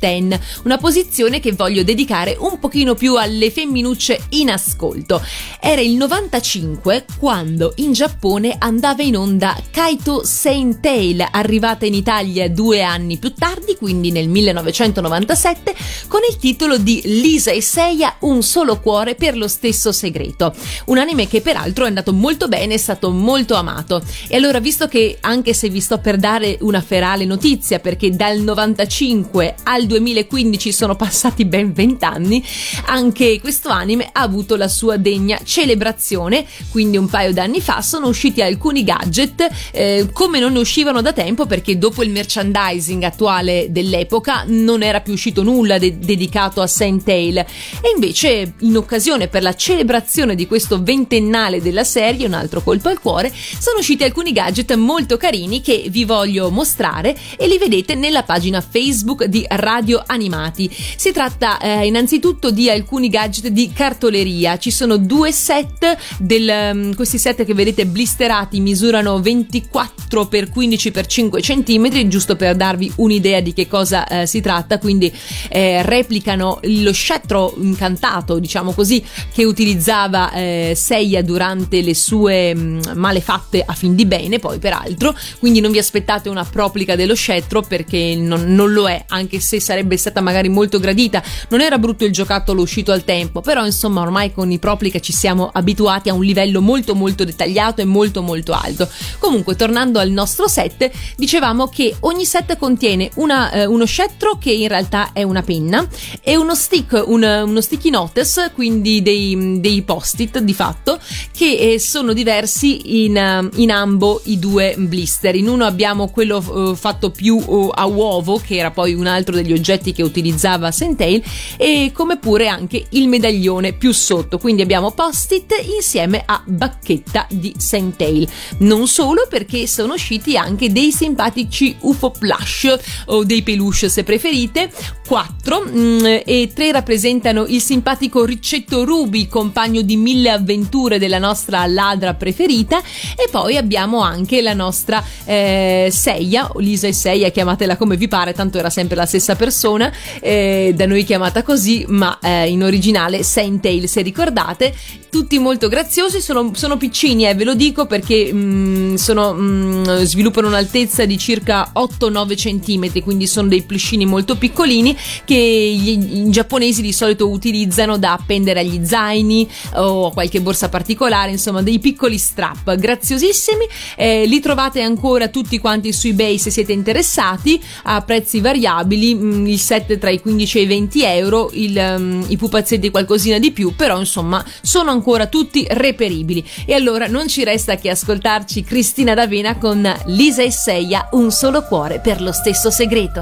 una posizione che voglio dedicare un pochino più alle femminucce in ascolto. Era il novantacinque quando in Giappone andava in onda Kaito Saint Tail, arrivata in Italia due anni più tardi, quindi nel millenovecentonovantasette, con il titolo di Lisa e Seiya, un solo cuore per lo stesso segreto, un anime che peraltro è andato molto bene, è stato molto amato. E allora, visto che anche se vi sto per dare una ferale notizia, perché dal novantacinque al duemilaquindici sono passati ben vent'anni, anche questo anime ha avuto la sua degna celebrazione, quindi un paio d'anni fa sono usciti alcuni gadget eh, come non ne uscivano da tempo, perché dopo il merchandising attuale dell'epoca non era più uscito nulla de- dedicato a Saint Tail, e invece in occasione per la celebrazione di questo ventennale della serie, un altro colpo al cuore, sono usciti alcuni gadget molto carini che vi voglio mostrare, e li vedete nella pagina Facebook di Radio Animati. Si tratta eh, innanzitutto di alcuni gadget di cartoleria. Ci sono due set del, um, questi set che vedete blisterati, misurano ventiquattro per quindici per cinque centimetri, giusto per darvi un'idea di che cosa eh, si tratta. Quindi eh, replicano lo scettro incantato, diciamo così, che utilizzava eh, Seiya durante le sue mh, malefatte a fin di bene, poi peraltro, quindi non vi aspettate una proplica dello scettro, perché non, non lo è, anche se sarebbe stata magari molto gradita. Non era brutto il giocattolo uscito al tempo, però insomma ormai con i proplica ci siamo abituati a un livello molto molto dettagliato e molto molto alto. Comunque, tornando al nostro set, dicevamo che ogni set contiene una, eh, uno scettro, che in realtà è una penna, e uno stick, un, uno sticky notes, quindi Dei, dei post-it di fatto, che eh, sono diversi in, in ambo i due blister. In uno abbiamo quello eh, fatto più eh, a uovo, che era poi un altro degli oggetti che utilizzava Saint Tail, e come pure anche il medaglione più sotto, quindi abbiamo post-it insieme a bacchetta di Saint Tail. Non solo, perché sono usciti anche dei simpatici U F O plush, o dei peluche se preferite, quattro, mh, e tre rappresentano il simpatico riccetto russo Ruby, compagno di mille avventure della nostra ladra preferita, e poi abbiamo anche la nostra eh, Seiya, Lisa e Seiya, chiamatela come vi pare, tanto era sempre la stessa persona, eh, da noi chiamata così, ma eh, in originale Saint Tail, se ricordate. Tutti molto graziosi, sono, sono piccini, eh, ve lo dico, perché mh, sono, mh, sviluppano un'altezza di circa otto nove centimetri, quindi sono dei pluscini molto piccolini che i giapponesi di solito utilizzano da appendere agli zaini o qualche borsa particolare, insomma dei piccoli strap graziosissimi. Eh, li trovate ancora tutti quanti su eBay se siete interessati, a prezzi variabili, il set tra i quindici e i venti euro, il, um, i pupazzetti qualcosina di più, però insomma sono ancora tutti reperibili. E allora non ci resta che ascoltarci Cristina D'Avena con Lisa e Seiya, un solo cuore per lo stesso segreto.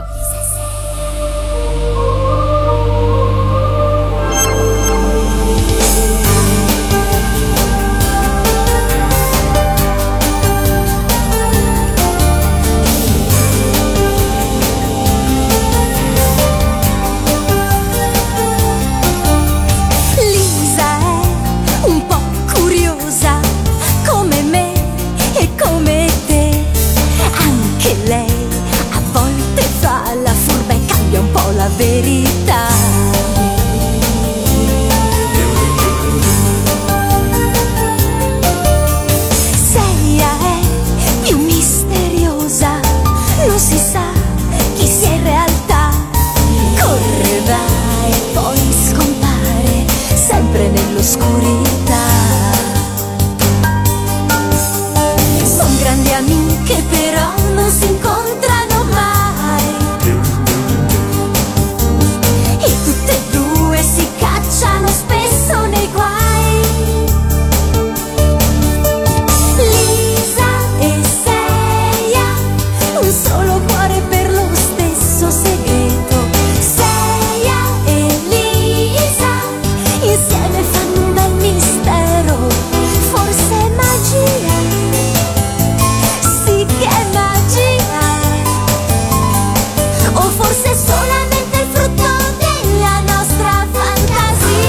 Solamente il frutto della nostra fantasia.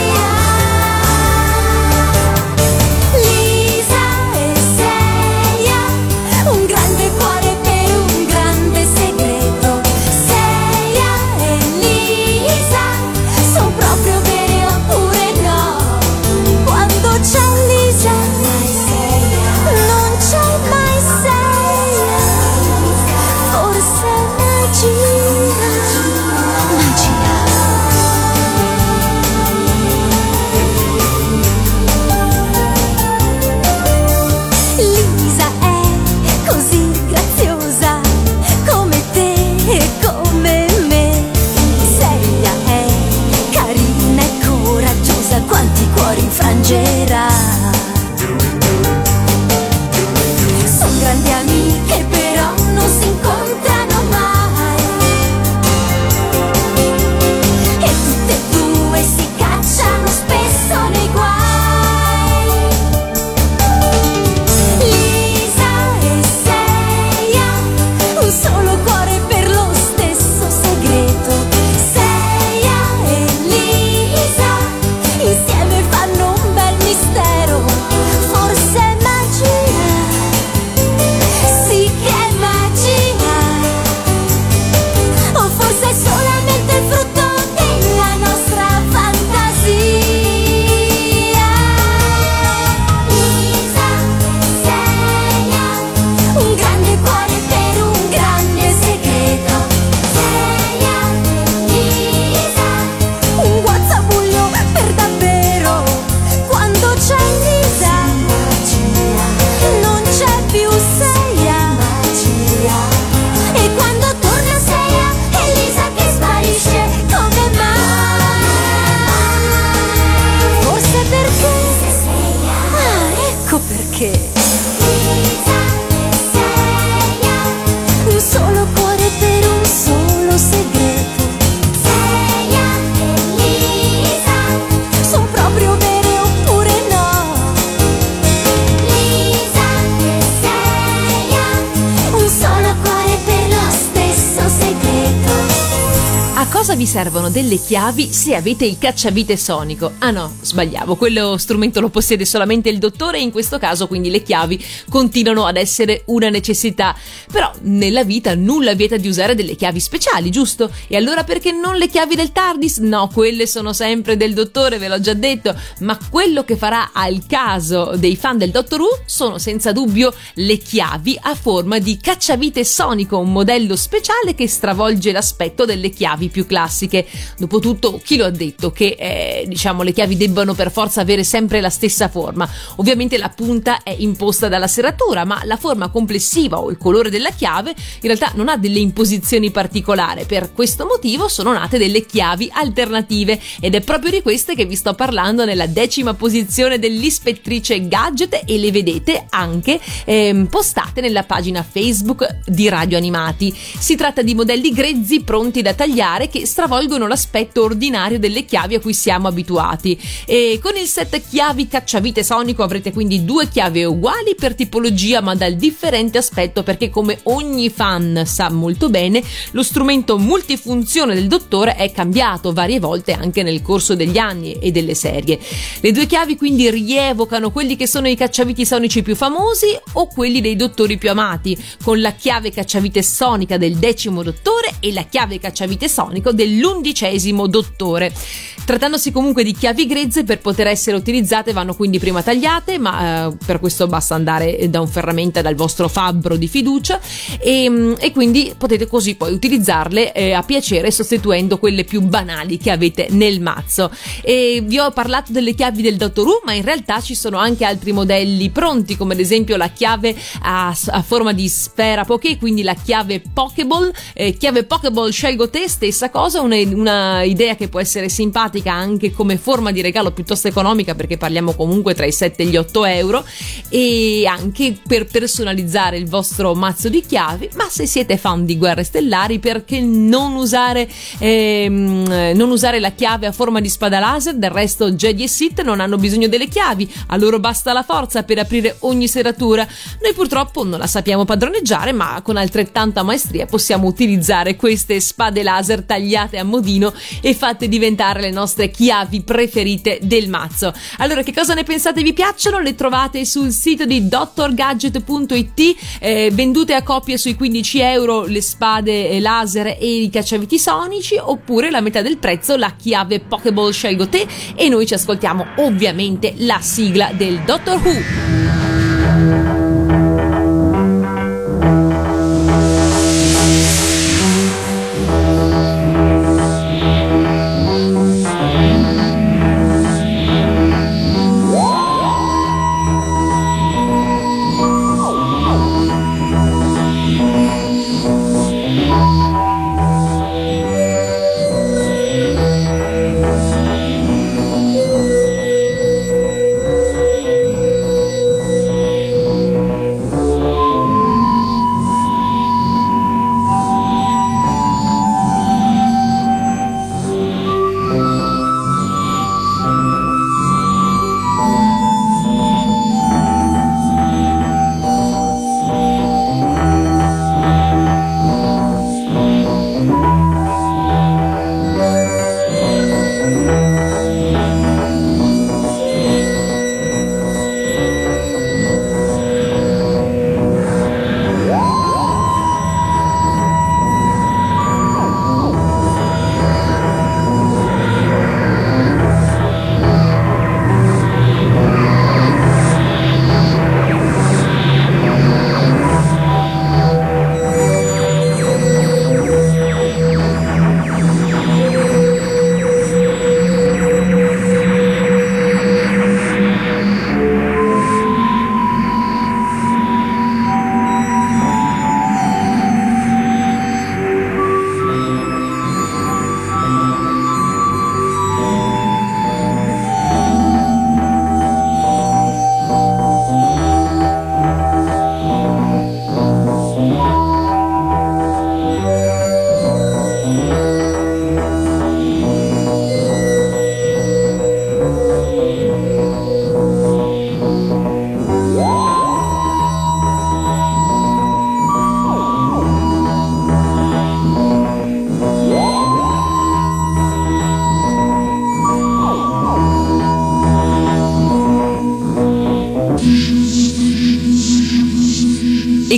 come me. Seria è carina e coraggiosa, quanti cuori infrangerà. Son grandi amiche però non si incontrano mai, e tutte e due si cacciano spesso nei guai. Vi servono delle chiavi se avete il cacciavite sonico. Ah no, sbagliavo, quello strumento lo possiede solamente il dottore, e in questo caso quindi le chiavi continuano ad essere una necessità. Però nella vita nulla vieta di usare delle chiavi speciali, giusto? E allora perché non le chiavi del TARDIS? No, quelle sono sempre del dottore, ve l'ho già detto, ma quello che farà al caso dei fan del Doctor Who sono senza dubbio le chiavi a forma di cacciavite sonico, un modello speciale che stravolge l'aspetto delle chiavi più classiche. Dopotutto, chi lo ha detto che eh, diciamo le chiavi debbano per forza avere sempre la stessa forma? Ovviamente la punta è imposta dalla serratura, ma la forma complessiva o il colore della chiave in realtà non ha delle imposizioni particolari. Per questo motivo sono nate delle chiavi alternative, ed è proprio di queste che vi sto parlando nella decima posizione dell'Ispettrice Gadget, e le vedete anche eh, postate nella pagina Facebook di Radio Animati. Si tratta di modelli grezzi pronti da tagliare che stravolgono l'aspetto ordinario delle chiavi a cui siamo abituati, e con il set chiavi cacciavite sonico avrete quindi due chiavi uguali per tipologia ma dal differente aspetto, perché come ogni fan sa molto bene lo strumento multifunzione del dottore è cambiato varie volte anche nel corso degli anni e delle serie. Le due chiavi quindi rievocano quelli che sono i cacciaviti sonici più famosi o quelli dei dottori più amati, con la chiave cacciavite sonica del decimo dottore e la chiave cacciavite sonico del dell'undicesimo dottore. Trattandosi comunque di chiavi grezze, per poter essere utilizzate vanno quindi prima tagliate, ma eh, per questo basta andare da un ferramenta, dal vostro fabbro di fiducia, e, e quindi potete così poi utilizzarle eh, a piacere, sostituendo quelle più banali che avete nel mazzo. E vi ho parlato delle chiavi del Doctor Who, ma in realtà ci sono anche altri modelli pronti, come ad esempio la chiave a, a forma di sfera poké, quindi la chiave Pokéball, eh, chiave Pokéball scelgo te, stessa cosa. Una, una idea che può essere simpatica anche come forma di regalo, piuttosto economica, perché parliamo comunque tra i sette e gli otto euro, e anche per personalizzare il vostro mazzo di chiavi. Ma se siete fan di Guerre Stellari, perché non usare ehm, non usare la chiave a forma di spada laser? Del resto Jedi e Sith non hanno bisogno delle chiavi, a loro basta la forza per aprire ogni serratura. Noi purtroppo non la sappiamo padroneggiare, ma con altrettanta maestria possiamo utilizzare queste spade laser tagliate a modino e fatte diventare le nostre chiavi preferite del mazzo. Allora, che cosa ne pensate? Vi piacciono? Le trovate sul sito di dottor gadget punto it, eh, vendute a coppie sui quindici euro le spade laser e i cacciaviti sonici, oppure la metà del prezzo la chiave Pokéball scelgo te, e noi ci ascoltiamo ovviamente la sigla del Doctor Who.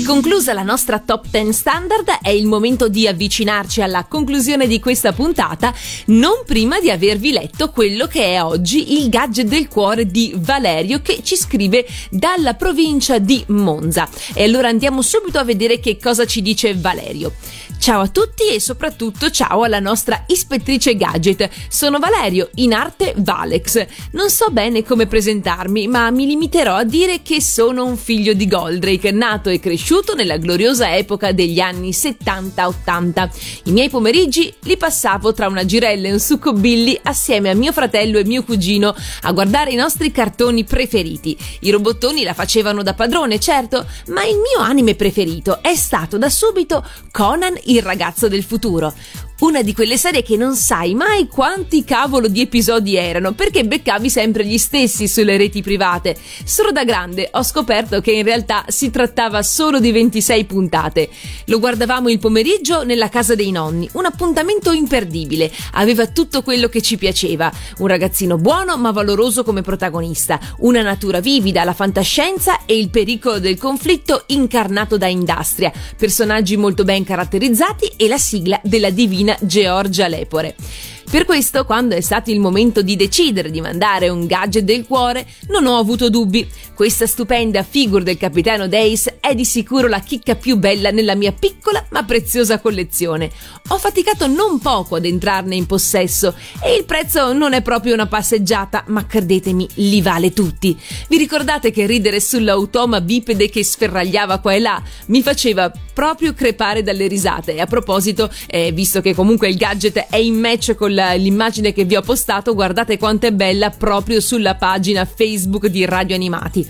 conclusa la nostra top dieci standard, è il momento di avvicinarci alla conclusione di questa puntata, non prima di avervi letto quello che è oggi il gadget del cuore di Valerio, che ci scrive dalla provincia di Monza. E allora andiamo subito a vedere che cosa ci dice Valerio. Ciao a tutti e soprattutto ciao alla nostra ispettrice gadget. Sono Valerio, in arte Valex. Non so bene come presentarmi, ma mi limiterò a dire che sono un figlio di Goldrake, nato e cresciuto nella gloriosa epoca degli anni settanta ottanta. I miei pomeriggi li passavo tra una girella e un succobilli assieme a mio fratello e mio cugino a guardare i nostri cartoni preferiti. I robottoni la facevano da padrone, certo, ma il mio anime preferito è stato da subito Conan il ragazzo del futuro. Una di quelle serie che non sai mai quanti cavolo di episodi erano, perché beccavi sempre gli stessi sulle reti private. Solo da grande ho scoperto che in realtà si trattava solo di ventisei puntate. Lo guardavamo il pomeriggio nella casa dei nonni, un appuntamento imperdibile. Aveva tutto quello che ci piaceva. Un ragazzino buono ma valoroso come protagonista, una natura vivida, la fantascienza e il pericolo del conflitto incarnato da Industria, personaggi molto ben caratterizzati e la sigla della divina Georgia Lepore. Per questo, quando è stato il momento di decidere di mandare un gadget del cuore, non ho avuto dubbi. Questa stupenda figure del capitano Dace è di sicuro la chicca più bella nella mia piccola ma preziosa collezione. Ho faticato non poco ad entrarne in possesso e il prezzo non è proprio una passeggiata, ma credetemi, li vale tutti. Vi ricordate che ridere sull'automa bipede che sferragliava qua e là mi faceva proprio crepare dalle risate? E a proposito, eh, visto che comunque il gadget è in match con l'immagine che vi ho postato, guardate quanto è bella proprio sulla pagina Facebook di Radio Animati.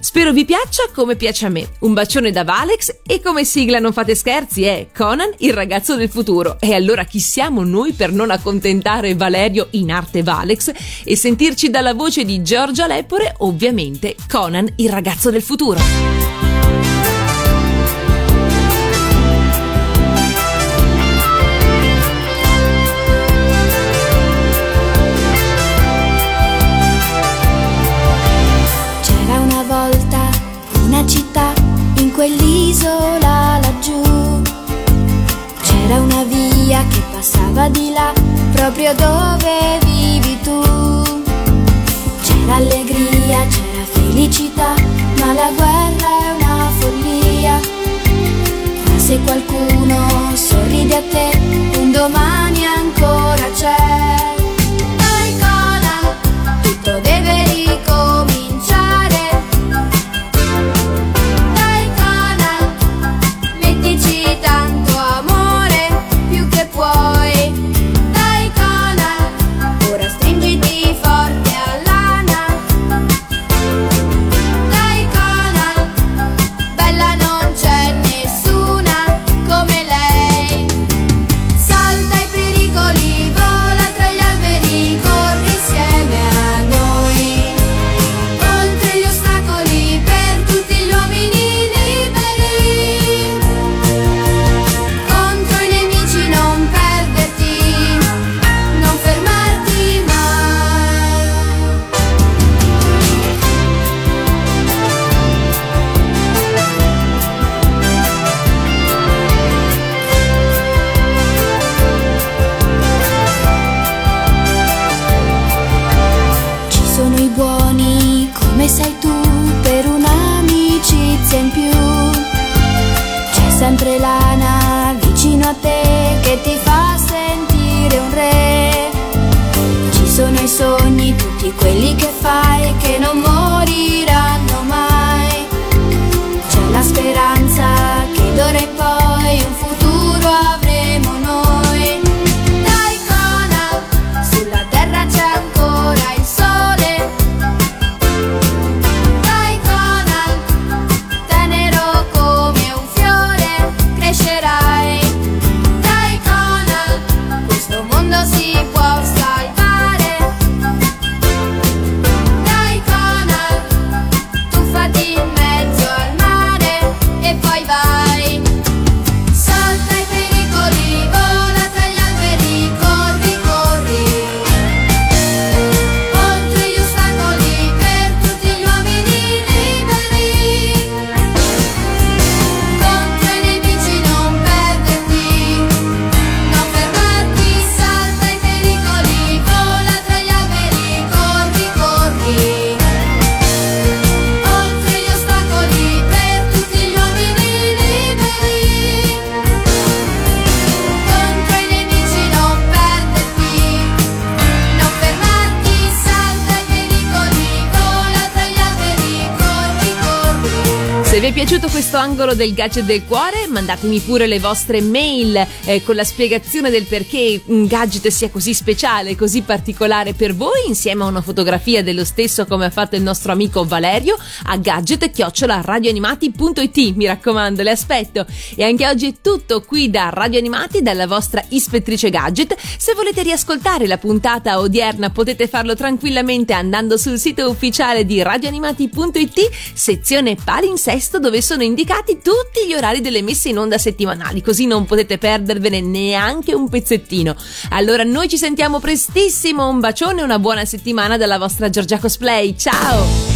Spero vi piaccia come piace a me. Un bacione da Valex e come sigla non fate scherzi è Conan il ragazzo del futuro. E allora chi siamo noi per non accontentare Valerio in arte Valex e sentirci dalla voce di Georgia Lepore, ovviamente Conan il ragazzo del futuro. Quell'isola laggiù c'era una via che passava di là, proprio dove vivi tu. C'era allegria, c'era felicità, ma la guerra è una follia. Ma se qualcuno sorride a te, un domani ancora c'è. Poi Conan, tutto deve ricominciare. vi è piaciuto questo angolo del gadget del cuore, mandatemi pure le vostre mail eh, con la spiegazione del perché un gadget sia così speciale, così particolare per voi, insieme a una fotografia dello stesso come ha fatto il nostro amico Valerio, a gadget chiocciola radioanimati punto it. Mi raccomando, le aspetto. E anche oggi è tutto qui da Radio Animati, dalla vostra ispettrice gadget. Se volete riascoltare la puntata odierna potete farlo tranquillamente andando sul sito ufficiale di radioanimati punto it, sezione palinsesto, dove sono indicati tutti gli orari delle messe in onda settimanali, così non potete perdervene neanche un pezzettino. Allora noi ci sentiamo prestissimo, un bacione e una buona settimana dalla vostra Giorgia Cosplay, ciao!